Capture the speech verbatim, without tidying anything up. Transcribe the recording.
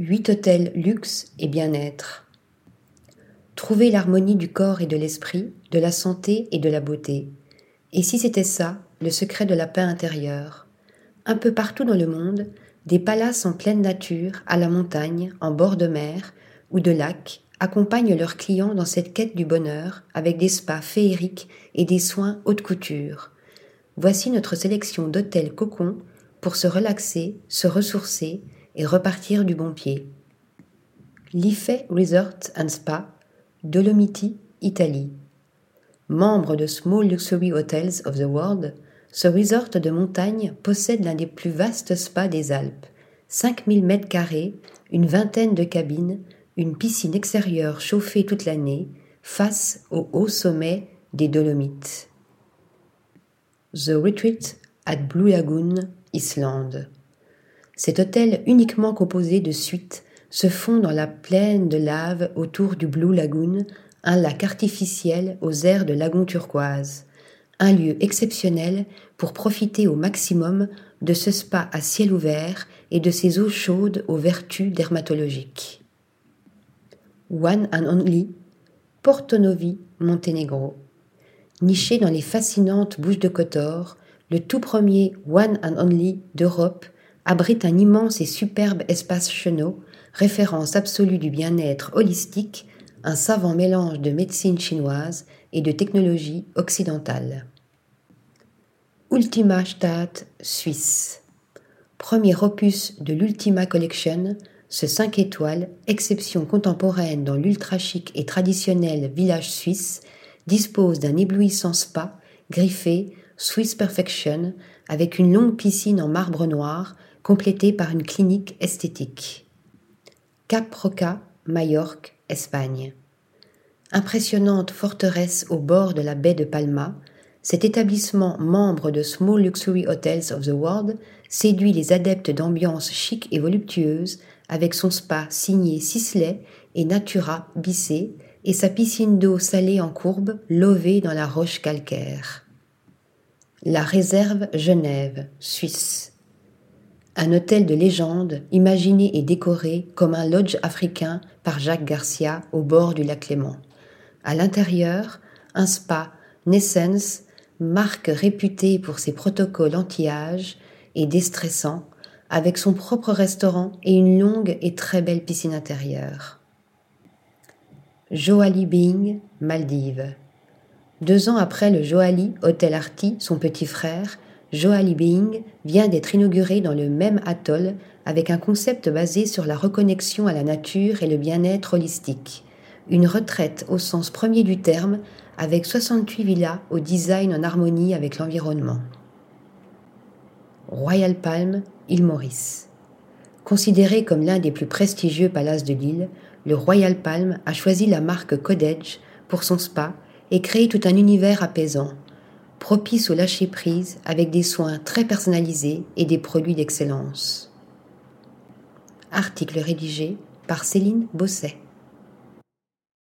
huit hôtels luxe et bien-être. Trouver l'harmonie du corps et de l'esprit, de la santé et de la beauté. Et si c'était ça, le secret de la paix intérieure? Un peu partout dans le monde, des palaces en pleine nature, à la montagne, en bord de mer ou de lac, accompagnent leurs clients dans cette quête du bonheur avec des spas féeriques et des soins haute couture. Voici notre sélection d'hôtels cocons pour se relaxer, se ressourcer et repartir du bon pied. l'I F E Resort and Spa, Dolomiti, Italie. Membre de Small Luxury Hotels of the World, ce resort de montagne possède l'un des plus vastes spas des Alpes. cinq mille mètres carrés, une vingtaine de cabines, une piscine extérieure chauffée toute l'année, face au haut sommet des Dolomites. The Retreat at Blue Lagoon, Islande. Cet hôtel uniquement composé de suites se fond dans la plaine de lave autour du Blue Lagoon, un lac artificiel aux airs de lagon turquoise. Un lieu exceptionnel pour profiter au maximum de ce spa à ciel ouvert et de ses eaux chaudes aux vertus dermatologiques. One and only, Portonovi, Monténégro. Niché dans les fascinantes bouches de Kotor, le tout premier One and only d'Europe abrite un immense et superbe espace chenot, référence absolue du bien-être holistique, un savant mélange de médecine chinoise et de technologie occidentale. Ultima Stadt, Suisse. Premier opus de l'Ultima Collection, ce cinq étoiles, exception contemporaine dans l'ultra-chic et traditionnel village suisse, dispose d'un éblouissant spa, griffé, Swiss Perfection, avec une longue piscine en marbre noir, complétée par une clinique esthétique. Cap Roca, Majorque, Espagne. Impressionnante forteresse au bord de la baie de Palma, cet établissement membre de Small Luxury Hotels of the World séduit les adeptes d'ambiance chic et voluptueuse avec son spa signé Sisley et Natura Bissé et sa piscine d'eau salée en courbe lovée dans la roche calcaire. La réserve Genève, Suisse. Un hôtel de légende, imaginé et décoré comme un lodge africain par Jacques Garcia au bord du lac Léman. À l'intérieur, un spa Nescens, marque réputée pour ses protocoles anti-âge et déstressants, avec son propre restaurant et une longue et très belle piscine intérieure. Joali Bing, Maldives. Deux ans après le Joali Hotel Arty, son petit frère, Joali Being vient d'être inauguré dans le même atoll avec un concept basé sur la reconnexion à la nature et le bien-être holistique. Une retraite au sens premier du terme avec soixante-huit villas au design en harmonie avec l'environnement. Royal Palm, île Maurice. Considéré comme l'un des plus prestigieux palaces de l'île, le Royal Palm a choisi la marque Caudalie pour son spa et créé tout un univers apaisant, propice au lâcher-prise avec des soins très personnalisés et des produits d'excellence. Article rédigé par Céline Bosset.